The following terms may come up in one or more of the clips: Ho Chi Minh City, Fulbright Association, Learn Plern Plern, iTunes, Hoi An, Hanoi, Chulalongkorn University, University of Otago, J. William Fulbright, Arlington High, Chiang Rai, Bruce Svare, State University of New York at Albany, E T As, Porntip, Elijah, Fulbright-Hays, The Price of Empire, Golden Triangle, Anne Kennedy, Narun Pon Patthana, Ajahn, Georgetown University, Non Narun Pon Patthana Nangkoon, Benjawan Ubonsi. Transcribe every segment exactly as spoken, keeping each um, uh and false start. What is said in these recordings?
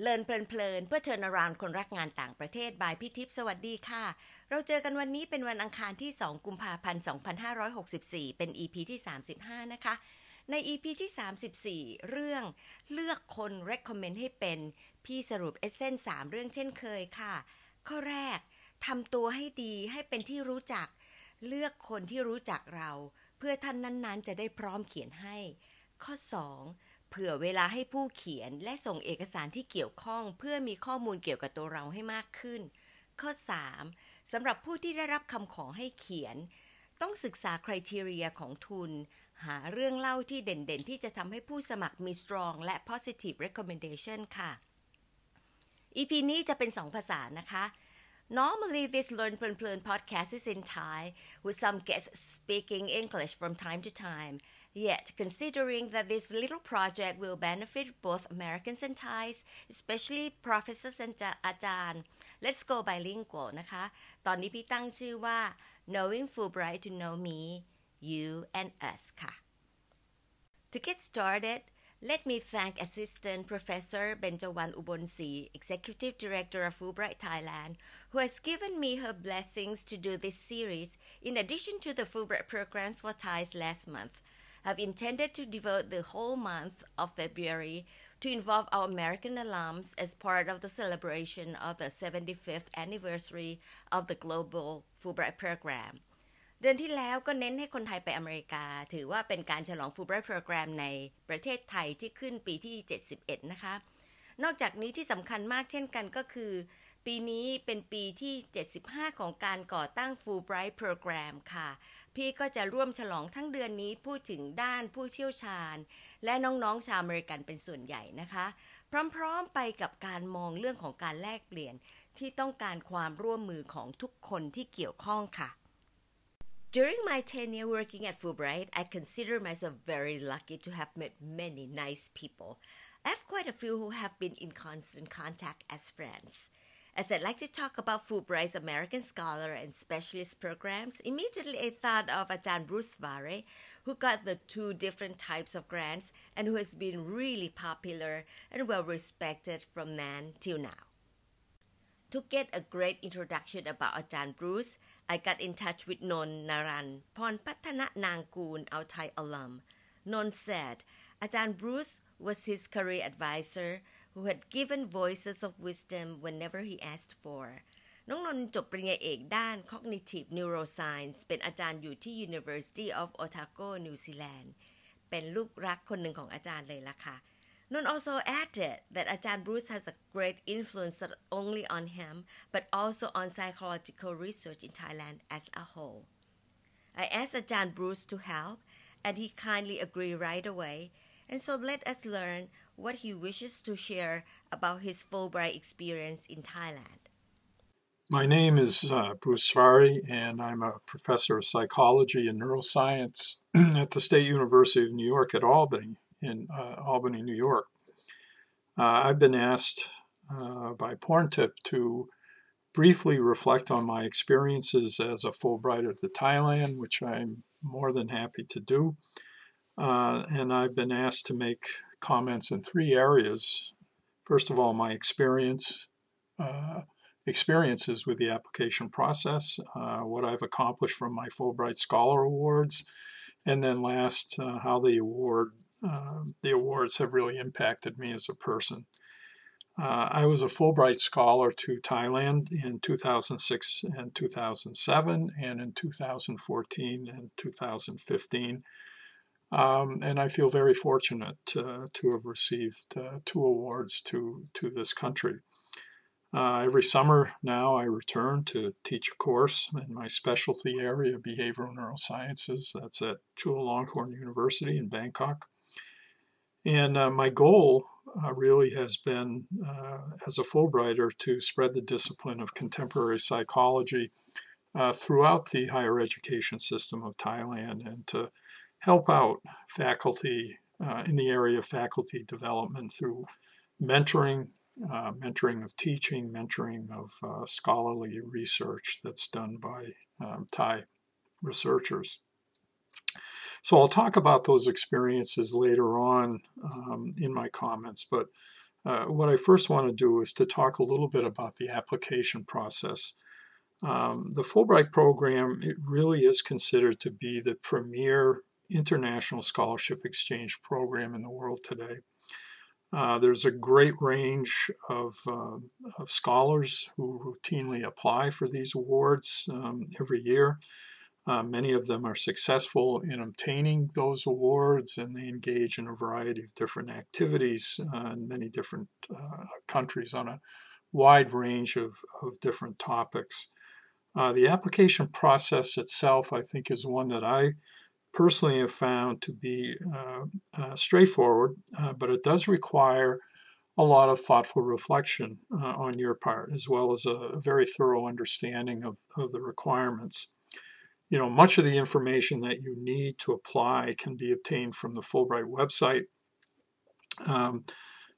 เลินเพลินเพลินเพื่อเทิร์นอราวด์คนรักงานต่างประเทศบายพี่ทิพย์สวัสดีค่ะเราเจอกันวันนี้เป็นวันอังคารที่สองกุมภาพันธ์สองพันห้าร้อยหกสิบสี่เป็น อี พี ที่สามสิบห้านะคะใน อี พี ที่สามสิบสี่เรื่องเลือกคน recommend ให้เป็นพี่สรุปเอเซนส์สามเรื่องเช่นเคยค่ะข้อแรกทำตัวให้ดีให้เป็นที่รู้จักเลือกคนที่รู้จักเราเพื่อท่านนั้นๆจะได้พร้อมเขียนให้ข้อสองเผื่อเวลาให้ผู้เขียนและส่งเอกสารที่เกี่ยวข้องเพื่อมีข้อมูลเกี่ยวกับตัวเราให้มากขึ้นข้อสามสำหรับผู้ที่ได้รับคำขอให้เขียนต้องศึกษา criteria ของทุนหาเรื่องเล่าที่เด่นๆที่จะทำให้ผู้สมัครมี strong และ positive recommendation ค่ะ อี พี นี้จะเป็นสองภาษานะคะ Normally this Learn Plern Plern podcast is in Thai with some guests speaking English from time to time.Yet, considering that this little project will benefit both Americans and Thais, especially professors and Ajahn, let's go bilingual นะคะตอนนี้พี่ตั้งชื่อว่า Knowing Fulbright to Know Me, You and Us ค่ะ To get started, let me thank Assistant Professor Benjawan Ubonsi, Executive Director of Fulbright Thailand, who has given me her blessings to do this series in addition to the Fulbright programs for Thais last month.I've intended to devote the whole month of February to involve our American alums as part of the celebration of the seventy-fifth anniversary of the Global Fulbright Program. เดือนที่แล้วก็เน้นให้คนไทยไปอเมริกาถือว่าเป็นการฉลอง Fulbright Program ในประเทศไทยที่ขึ้นปีที่เจ็ดสิบเอ็ดนะคะนอกจากนี้ที่สำคัญมากเช่นกันก็คือปีนี้เป็นปีที่เจ็ดสิบห้าของการก่อตั้ง Fulbright Program ค่ะพี่ก็จะร่วมฉลองทั้งเดือนนี้พูดถึงด้านผู้เชี่ยวชาญและน้องๆชาวอเมริกันเป็นส่วนใหญ่นะคะพร้อมๆไปกับการมองเรื่องของการแลกเปลี่ยนที่ต้องการความร่วมมือของทุกคนที่เกี่ยวข้องค่ะ During my tenure working at Fulbright, I consider myself very lucky to have met many nice people. I have quite a few who have been in constant contact as friends.As I'd like to talk about Fulbright's American Scholar and Specialist programs, immediately I thought of Ajahn Bruce Svare, who got the two different types of grants and who has been really popular and well-respected from then till now. To get a great introduction about Ajahn Bruce, I got in touch with Non Narun Pon Patthana Nangkoon, our Thai alum. Non said, Ajahn Bruce was his career advisor,who had given voices of wisdom whenever he asked for. น้องนนท์จบปริญญาเอกด้าน Cognitive Neuroscience เป็นอาจารย์อยู่ที่ University of Otago, New Zealand เป็นลูกรักคนหนึ่งของอาจารย์เลยล่ะค่ะ None also added that Ajahn Bruce has a great influence not only on him, but also on psychological research in Thailand as a whole. I asked Ajahn Bruce to help, and he kindly agreed right away, and so let us learn what he wishes to share about his Fulbright experience in Thailand. My name is uh, Bruce Svare, and I'm a professor of psychology and neuroscience at the State University of New York at Albany, in uh, Albany, New York. Uh, I've been asked uh, by Porntip to briefly reflect on my experiences as a Fulbrighter to Thailand, which I'm more than happy to do. Uh, and I've been asked to make comments in three areas. First of all, my experience, uh, experiences with the application process, uh, what I've accomplished from my Fulbright Scholar Awards, and then last, uh, how the award, uh, the awards have really impacted me as a person. Uh, I was a Fulbright Scholar to Thailand in two thousand six and two thousand seven, and in two thousand fourteen and two thousand fifteen. Um, and I feel very fortunate uh, to have received uh, two awards to, to this country. Uh, every summer now I return to teach a course in my specialty area, behavioral neurosciences. That's at Chulalongkorn University in Bangkok. And uh, my goal uh, really has been, uh, as a Fulbrighter, to spread the discipline of contemporary psychology uh, throughout the higher education system of Thailand and to help out faculty uh, in the area of faculty development through mentoring, uh, mentoring of teaching, mentoring of uh, scholarly research that's done by um, Thai researchers. So I'll talk about those experiences later on um, in my comments, but uh, what I first want to do is to talk a little bit about the application process. Um, the Fulbright program, it really is considered to be the premier international scholarship exchange program in the world today. Uh, there's a great range of, uh, of scholars who routinely apply for these awards um, every year. Uh, many of them are successful in obtaining those awards, and they engage in a variety of different activities uh, in many different uh, countries on a wide range of, of different topics. Uh, the application process itself, I think, is one that I personally have found to be uh, uh, straightforward, uh, but it does require a lot of thoughtful reflection uh, on your part, as well as a very thorough understanding of, of the requirements. You know, much of the information that you need to apply can be obtained from the Fulbright website. Um,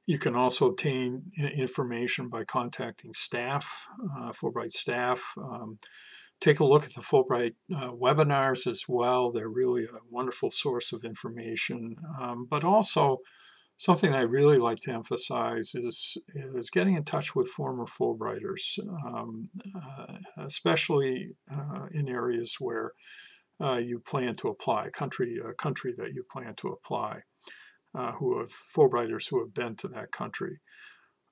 you can also obtain information by contacting staff, uh, Fulbright staff. Um, Take a look at the Fulbright uh, webinars as well. They're really a wonderful source of information. Um, but also, something I really like to emphasize is, is getting in touch with former Fulbrighters, um, uh, especially uh, in areas where uh, you plan to apply, a country, a country that you plan to apply, uh, who have Fulbrighters who have been to that country.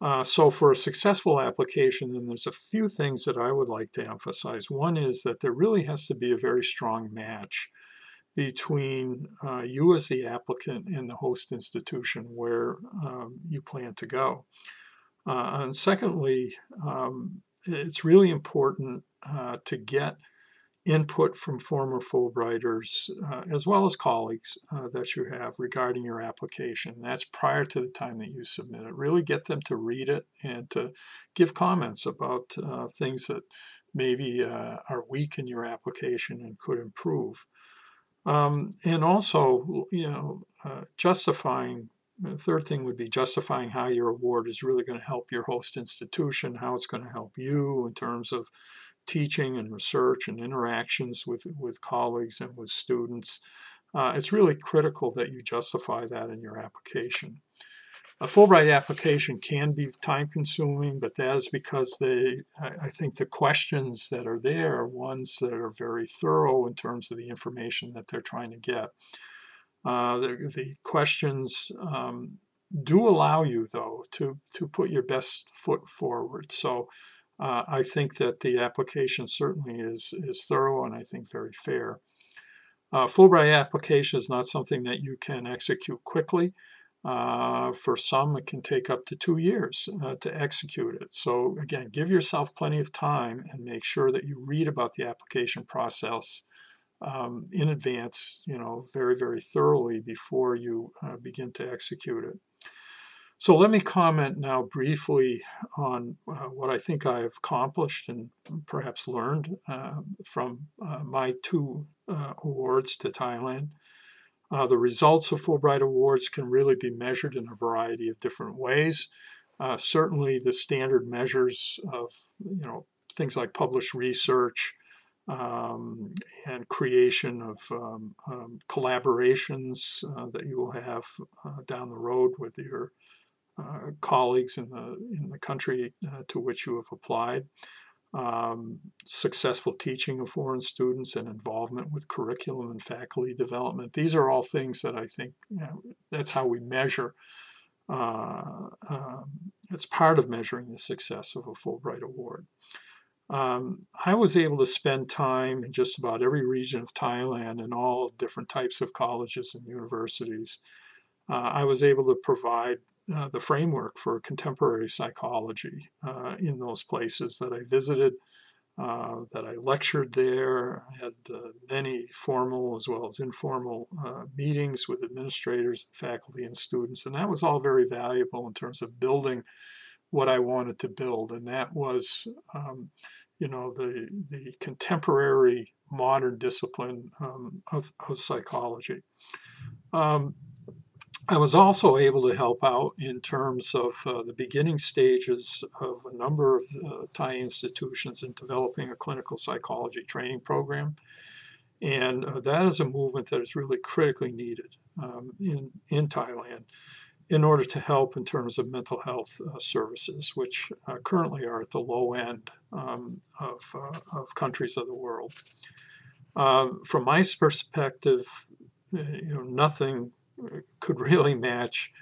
Uh, so for a successful application, then there's a few things that I would like to emphasize. One is that there really has to be a very strong match between uh, you as the applicant and the host institution where um, you plan to go. Uh, and secondly, um, it's really important uh, to get input from former Fulbrighters uh, as well as colleagues uh, that you have regarding your application. That's prior to the time that you submit it. Really get them to read it and to give comments about uh, things that maybe uh, are weak in your application and could improve. Um, and also, you know, uh, justifying, the third thing would be justifying how your award is really going to help your host institution, how it's going to help you in terms of teaching and research and interactions with, with colleagues and with students. Uh, it's really critical that you justify that in your application. A Fulbright application can be time-consuming, but that is because they, I think the questions that are there are ones that are very thorough in terms of the information that they're trying to get. Uh, the, the questions um, do allow you, though, to, to put your best foot forward. So Uh, I think that the application certainly is, is thorough and I think very fair. Uh, Fulbright application is not something that you can execute quickly. Uh, for some, it can take up to two years uh, to execute it. So again, give yourself plenty of time and make sure that you read about the application process um, in advance, you know, very, very thoroughly before you uh, begin to execute it. So let me comment now briefly on uh, what I think I have accomplished and perhaps learned uh, from uh, my two uh, awards to Thailand. Uh, the results of Fulbright Awards can really be measured in a variety of different ways. Uh, certainly the standard measures of, you know, things like published research um, and creation of um, um, collaborations uh, that you will have uh, down the road with your Uh, colleagues in the, in the country uh, to which you have applied, um, successful teaching of foreign students and involvement with curriculum and faculty development. These are all things that I think, you know, that's how we measure. Uh, um, it's part of measuring the success of a Fulbright Award. Um, I was able to spend time in just about every region of Thailand and all different types of colleges and universities. Uh, I was able to provide Uh, the framework for contemporary psychology uh, in those places that I visited, uh, that I lectured there. I had uh, many formal as well as informal uh, meetings with administrators, faculty, and students, and that was all very valuable in terms of building what I wanted to build, and that was, um, you know, the, the contemporary modern discipline um, of, of psychology. Um, I was also able to help out in terms of uh, the beginning stages of a number of uh, Thai institutions in developing a clinical psychology training program. And uh, that is a movement that is really critically needed um, in, in Thailand. in order to help in terms of mental health uh, services, which uh, currently are at the low end um, of, uh, of countries of the world. Uh, from my perspective, you know, nothing could really match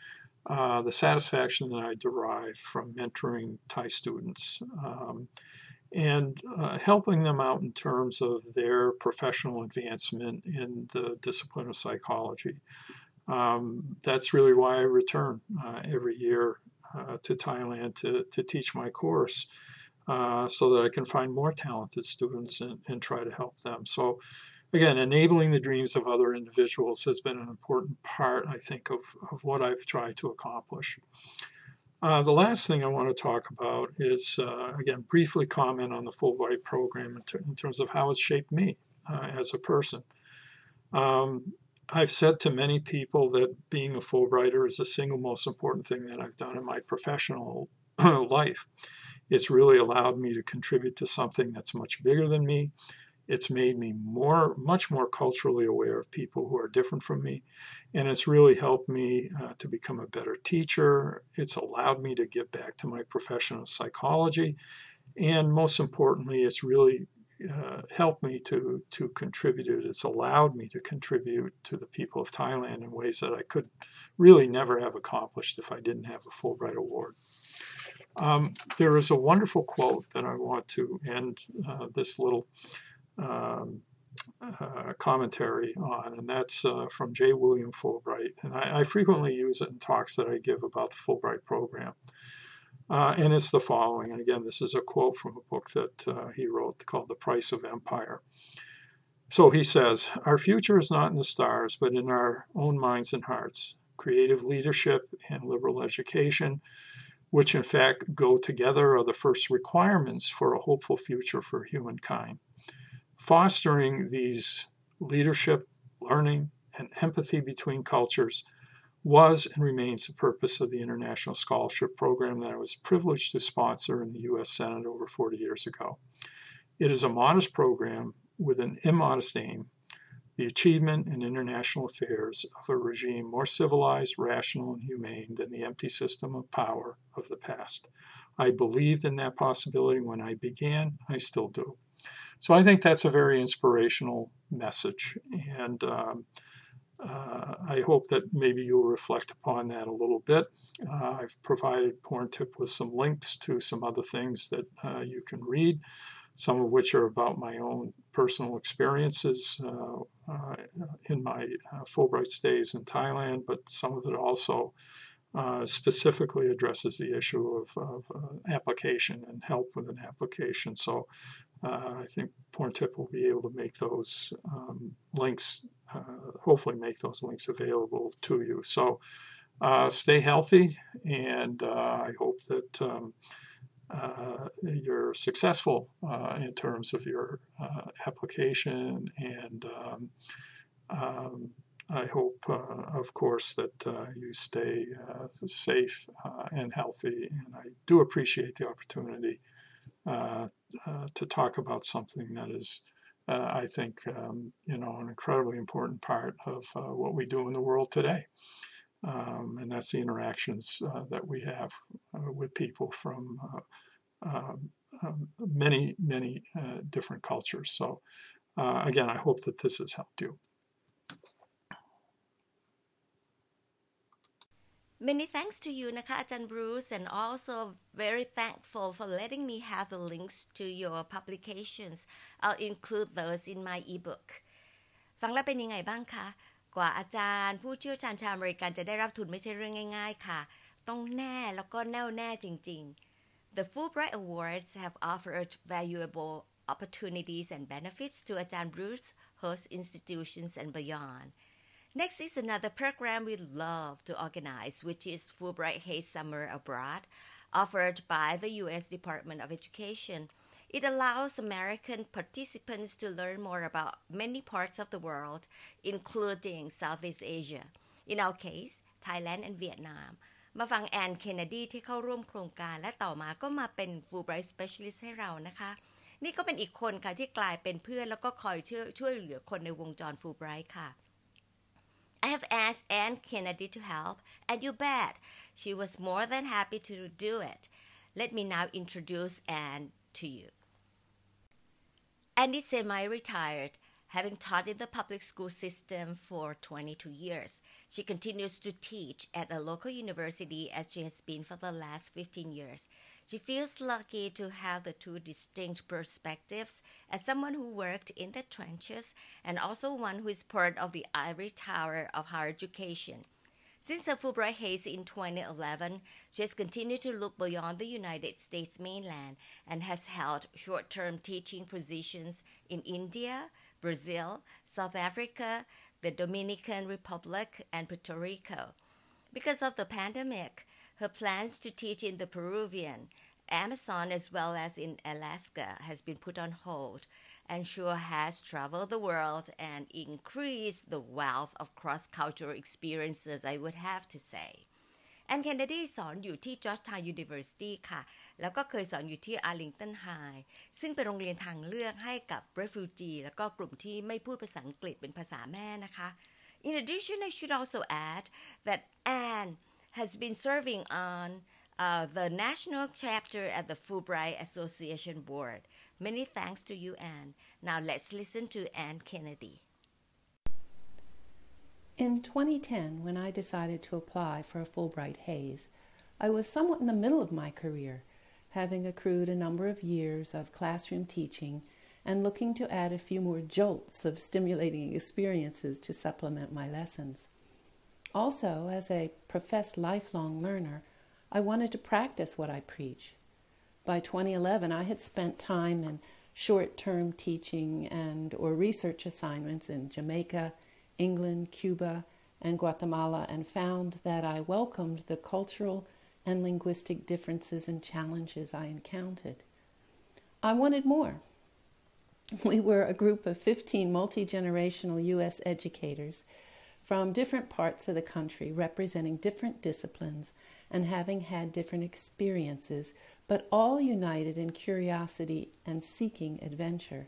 uh, the satisfaction that I derive from mentoring Thai students um, and uh, helping them out in terms of their professional advancement in the discipline of psychology. Um, that's really why I return uh, every year uh, to Thailand to, to teach my course uh, so that I can find more talented students and, and try to help them. So again, enabling the dreams of other individuals has been an important part, I think, of, of what I've tried to accomplish. Uh, the last thing I want to talk about is, uh, again, briefly comment on the Fulbright program in, ter in terms of how it's shaped me uh, as a person. Um, I've said to many people that being a Fulbrighter is the single most important thing that I've done in my professional life. It's really allowed me to contribute to something that's much bigger than me. It's made me more, much more culturally aware of people who are different from me. And it's really helped me uh, to become a better teacher. It's allowed me to give back to my profession of psychology. And most importantly, it's really Uh, helped me to to contribute. It's allowed me to contribute to the people of Thailand in ways that I could really never have accomplished if I didn't have a Fulbright Award. Um, there is a wonderful quote that I want to end uh, this little um, uh, commentary on, and that's uh, from J. William Fulbright. And I, I frequently use it in talks that I give about the Fulbright program. Uh, and it's the following, and again, this is a quote from a book that uh, he wrote called The Price of Empire. So he says, "Our future is not in the stars, but in our own minds and hearts. Creative leadership and liberal education, which in fact go together, are the first requirements for a hopeful future for humankind. Fostering these leadership, learning, and empathy between cultures was and remains the purpose of the International Scholarship Program that I was privileged to sponsor in the U S Senate over forty years ago. It is a modest program with an immodest aim, the achievement in international affairs of a regime more civilized, rational, and humane than the empty system of power of the past. I believed in that possibility when I began. I still do." So I think that's a very inspirational message, and um, Uh, I hope that maybe you'll reflect upon that a little bit. Uh, I've provided PornTip with some links to some other things that uh, you can read, some of which are about my own personal experiences uh, uh, in my uh, Fulbright stays in Thailand, but some of it also uh, specifically addresses the issue of, of uh, application and help with an application. So uh, I think PornTip will be able to make those um, links Uh, hopefully make those links available to you. So uh, stay healthy, and uh, I hope that um, uh, you're successful uh, in terms of your uh, application, and um, um, I hope, uh, of course, that uh, you stay uh, safe uh, and healthy, and I do appreciate the opportunity uh, uh, to talk about something that is Uh, I think, um, you know, an incredibly important part of uh, what we do in the world today. Um, and that's the interactions uh, that we have uh, with people from uh, um, um, many, many uh, different cultures. So, uh, again, I hope that this has helped you. Many thanks to you, Naka Achan Bruce, and also very thankful for letting me have the links to your publications. I'll include those in my ebook. ฟังแล้วเป็นยังไงบ้างคะกว่าอาจารย์ผู้เชี่ยวชาญชาวอเมริกันจะได้รับทุนไม่ใช่เรื่องง่ายๆค่ะต้องแน่แล้วก็แน่วแน่จริงๆ The Fulbright Awards have offered valuable opportunities and benefits to Achan Bruce, host institutions, and beyond. Next is another program we love to organize, which is Fulbright-Hays Summer Abroad, offered by the U S Department of Education. It allows American participants to learn more about many parts of the world, including Southeast Asia, in our case, Thailand and Vietnam. มาฟัง Anne Kennedy ที่เข้าร่วมโครงการและต่อมาก็มาเป็น Fulbright Specialist ให้เรานะคะนี่ก็เป็นอีกคนค่ะที่กลายเป็นเพื่อนแล้วก็คอยช่วยเหลือคนในวงจร Fulbright ค่ะ I have asked Anne Kennedy to help, and you bet, she was more than happy to do it. Let me now introduce Anne to you. Anne is semi-retired, having taught in the public school system for twenty-two years. She continues to teach at a local university as she has been for the last fifteen years. She feels lucky to have the two distinct perspectives as someone who worked in the trenches and also one who is part of the ivory tower of higher education. Since her Fulbright-Hays in twenty eleven, she has continued to look beyond the United States mainland and has held short-term teaching positions in India, Brazil, South Africa, the Dominican Republic, and Puerto Rico. Because of the pandemic, her plans to teach in the Peruvian, Amazon, as well as in Alaska has been put on hold, and Shua has traveled the world and increased the wealth of cross-cultural experiences, I would have to say. Anne Kennedy สอนอยู่ที่ Georgetown University ค่ะ แล้วก็เคยสอนอยู่ที่ Arlington High ซึ่งเป็นโรงเรียนทางเลือกให้กับ refugee แล้วก็กลุ่มที่ไม่พูดภาษาอังกฤษเป็นภาษาแม่นะคะ In addition, I should also add that Anne has been serving on uh, the national chapter at the Fulbright Association Board. Many thanks to you, Anne. Now let's listen to Anne Kennedy. In twenty ten, when I decided to apply for a Fulbright-Hays, I was somewhat in the middle of my career, having accrued a number of years of classroom teaching and looking to add a few more jolts of stimulating experiences to supplement my lessons. Also, as a professed lifelong learner, I wanted to practice what I preach. By twenty eleven, I had spent time in short-term teaching and or research assignments in Jamaica, England, Cuba, and Guatemala, and found that I welcomed the cultural and linguistic differences and challenges I encountered. I wanted more. We were a group of fifteen multi-generational U S educators from different parts of the country, representing different disciplines and having had different experiences, but all united in curiosity and seeking adventure.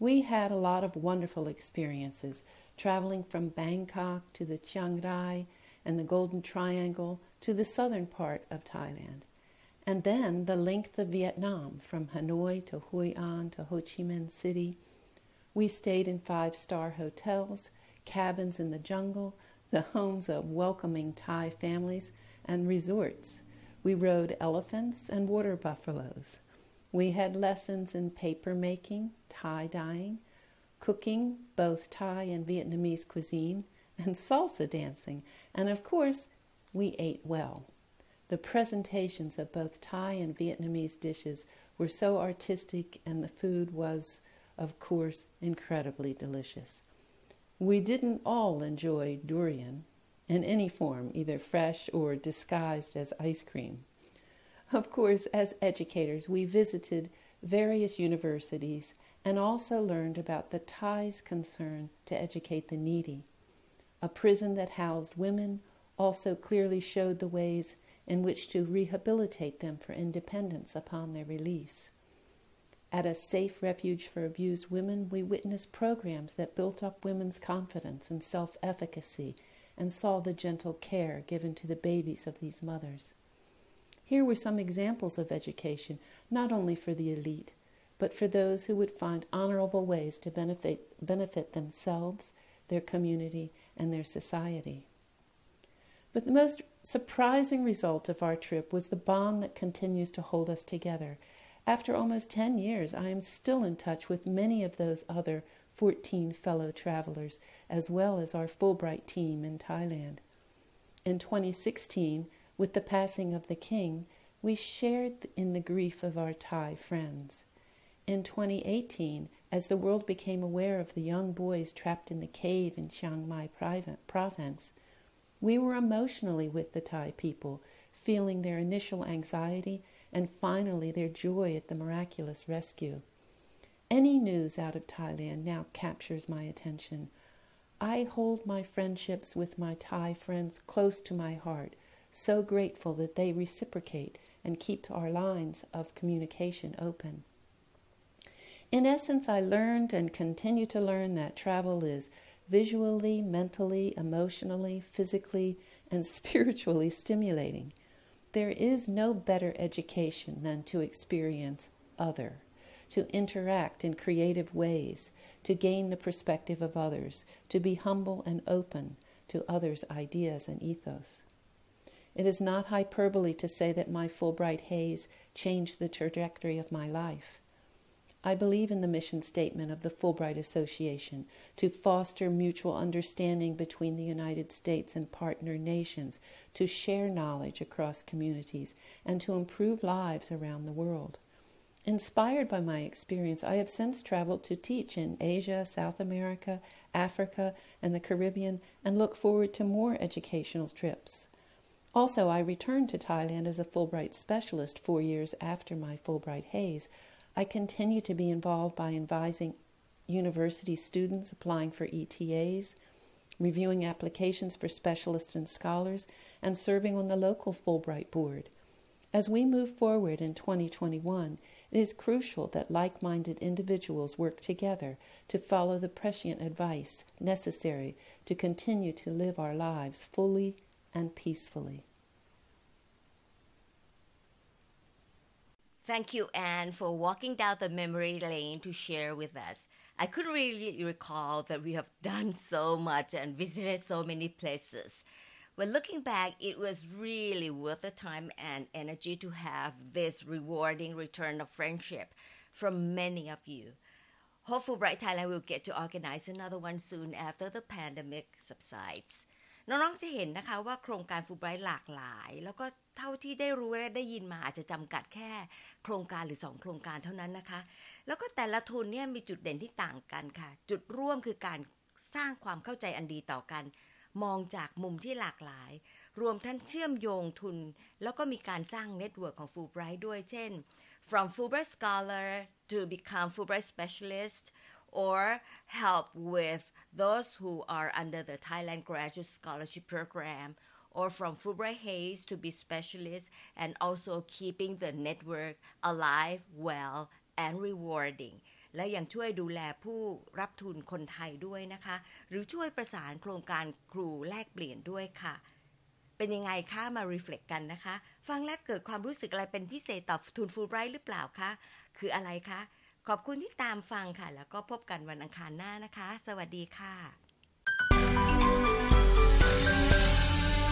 We had a lot of wonderful experiences, traveling from Bangkok to the Chiang Rai and the Golden Triangle to the southern part of Thailand, and then the length of Vietnam from Hanoi to Hoi An to Ho Chi Minh City. We stayed in five-star hotels, cabins in the jungle, the homes of welcoming Thai families, and resorts. We rode elephants and water buffaloes. We had lessons in paper making, tie-dyeing, cooking, both Thai and Vietnamese cuisine, and salsa dancing. And of course, we ate well. The presentations of both Thai and Vietnamese dishes were so artistic, and the food was, of course, incredibly delicious. We didn't all enjoy durian in any form, either fresh or disguised as ice cream. Of course, as educators, we visited various universities and also learned about the Thais' concern to educate the needy. A prison that housed women also clearly showed the ways in which to rehabilitate them for independence upon their release. At a safe refuge for abused women, we witnessed programs that built up women's confidence and self-efficacy and saw the gentle care given to the babies of these mothers. Here were some examples of education, not only for the elite, but for those who would find honorable ways to benefit, benefit themselves, their community, and their society. But the most surprising result of our trip was the bond that continues to hold us together. After almost ten years, I am still in touch with many of those other fourteen fellow travelers, as well as our Fulbright team in Thailand. In twenty sixteen, with the passing of the king, we shared in the grief of our Thai friends. In twenty eighteen, as the world became aware of the young boys trapped in the cave in Chiang Mai province, we were emotionally with the Thai people, feeling their initial anxiety and finally their joy at the miraculous rescue. Any news out of Thailand now captures my attention. I hold my friendships with my Thai friends close to my heart, so grateful that they reciprocate and keep our lines of communication open. In essence, I learned and continue to learn that travel is visually, mentally, emotionally, physically, and spiritually stimulating. There is no better education than to experience other, to interact in creative ways, to gain the perspective of others, to be humble and open to others' ideas and ethos. It is not hyperbole to say that my Fulbright-Hays changed the trajectory of my life. I believe in the mission statement of the Fulbright Association to foster mutual understanding between the United States and partner nations, to share knowledge across communities, and to improve lives around the world. Inspired by my experience, I have since traveled to teach in Asia, South America, Africa, and the Caribbean, and look forward to more educational trips. Also, I returned to Thailand as a Fulbright specialist four years after my Fulbright-Hays. I continue to be involved by advising university students applying for E T As, reviewing applications for specialists and scholars, and serving on the local Fulbright board. As we move forward in twenty twenty-one, it is crucial that like-minded individuals work together to follow the prescient advice necessary to continue to live our lives fully and peacefully. Thank you, Anne, for walking down the memory lane to share with us. I couldn't really recall that we have done so much and visited so many places. When looking back, it was really worth the time and energy to have this rewarding return of friendship from many of you. Hopefully, Fulbright Thailand will get to organize another one soon after the pandemic subsides. น้องๆจะเห็นนะคะว่าโครงการฟูลไบรท์หลากหลายแล้วก็เท่าที่ได้รู้และได้ยินมาอาจจะจำกัดแค่โครงการหรือสองโครงการเท่านั้นนะคะแล้วก็แต่ละทุนเนี่ยมีจุดเด่นที่ต่างกันค่ะจุดร่วมคือการสร้างความเข้าใจอันดีต่อกันมองจากมุมที่หลากหลายรวมทั้งเชื่อมโยงทุนแล้วก็มีการสร้างเน็ตเวิร์คของฟูลไบรท์ด้วยเช่น from Fulbright scholar to become Fulbright specialist or help with those who are under the Thailand Graduate Scholarship Program or from Fulbright-Hays to be specialists and also keeping the network alive, well, and rewarding. และยังช่วยดูแลผู้รับทุนคนไทยด้วยนะคะหรือช่วยประสานโครงการครูแลกเปลี่ยนด้วยค่ะเป็นยังไงคะมา reflect กันนะคะฟังและเกิดความรู้สึกอะไรเป็นพิเศษต่อทุนฟูลไบรท์หรือเปล่าคะคืออะไรคะขอบคุณที่ตามฟังค่ะแล้วก็พบกันวันอังคารหน้านะคะสวัสดี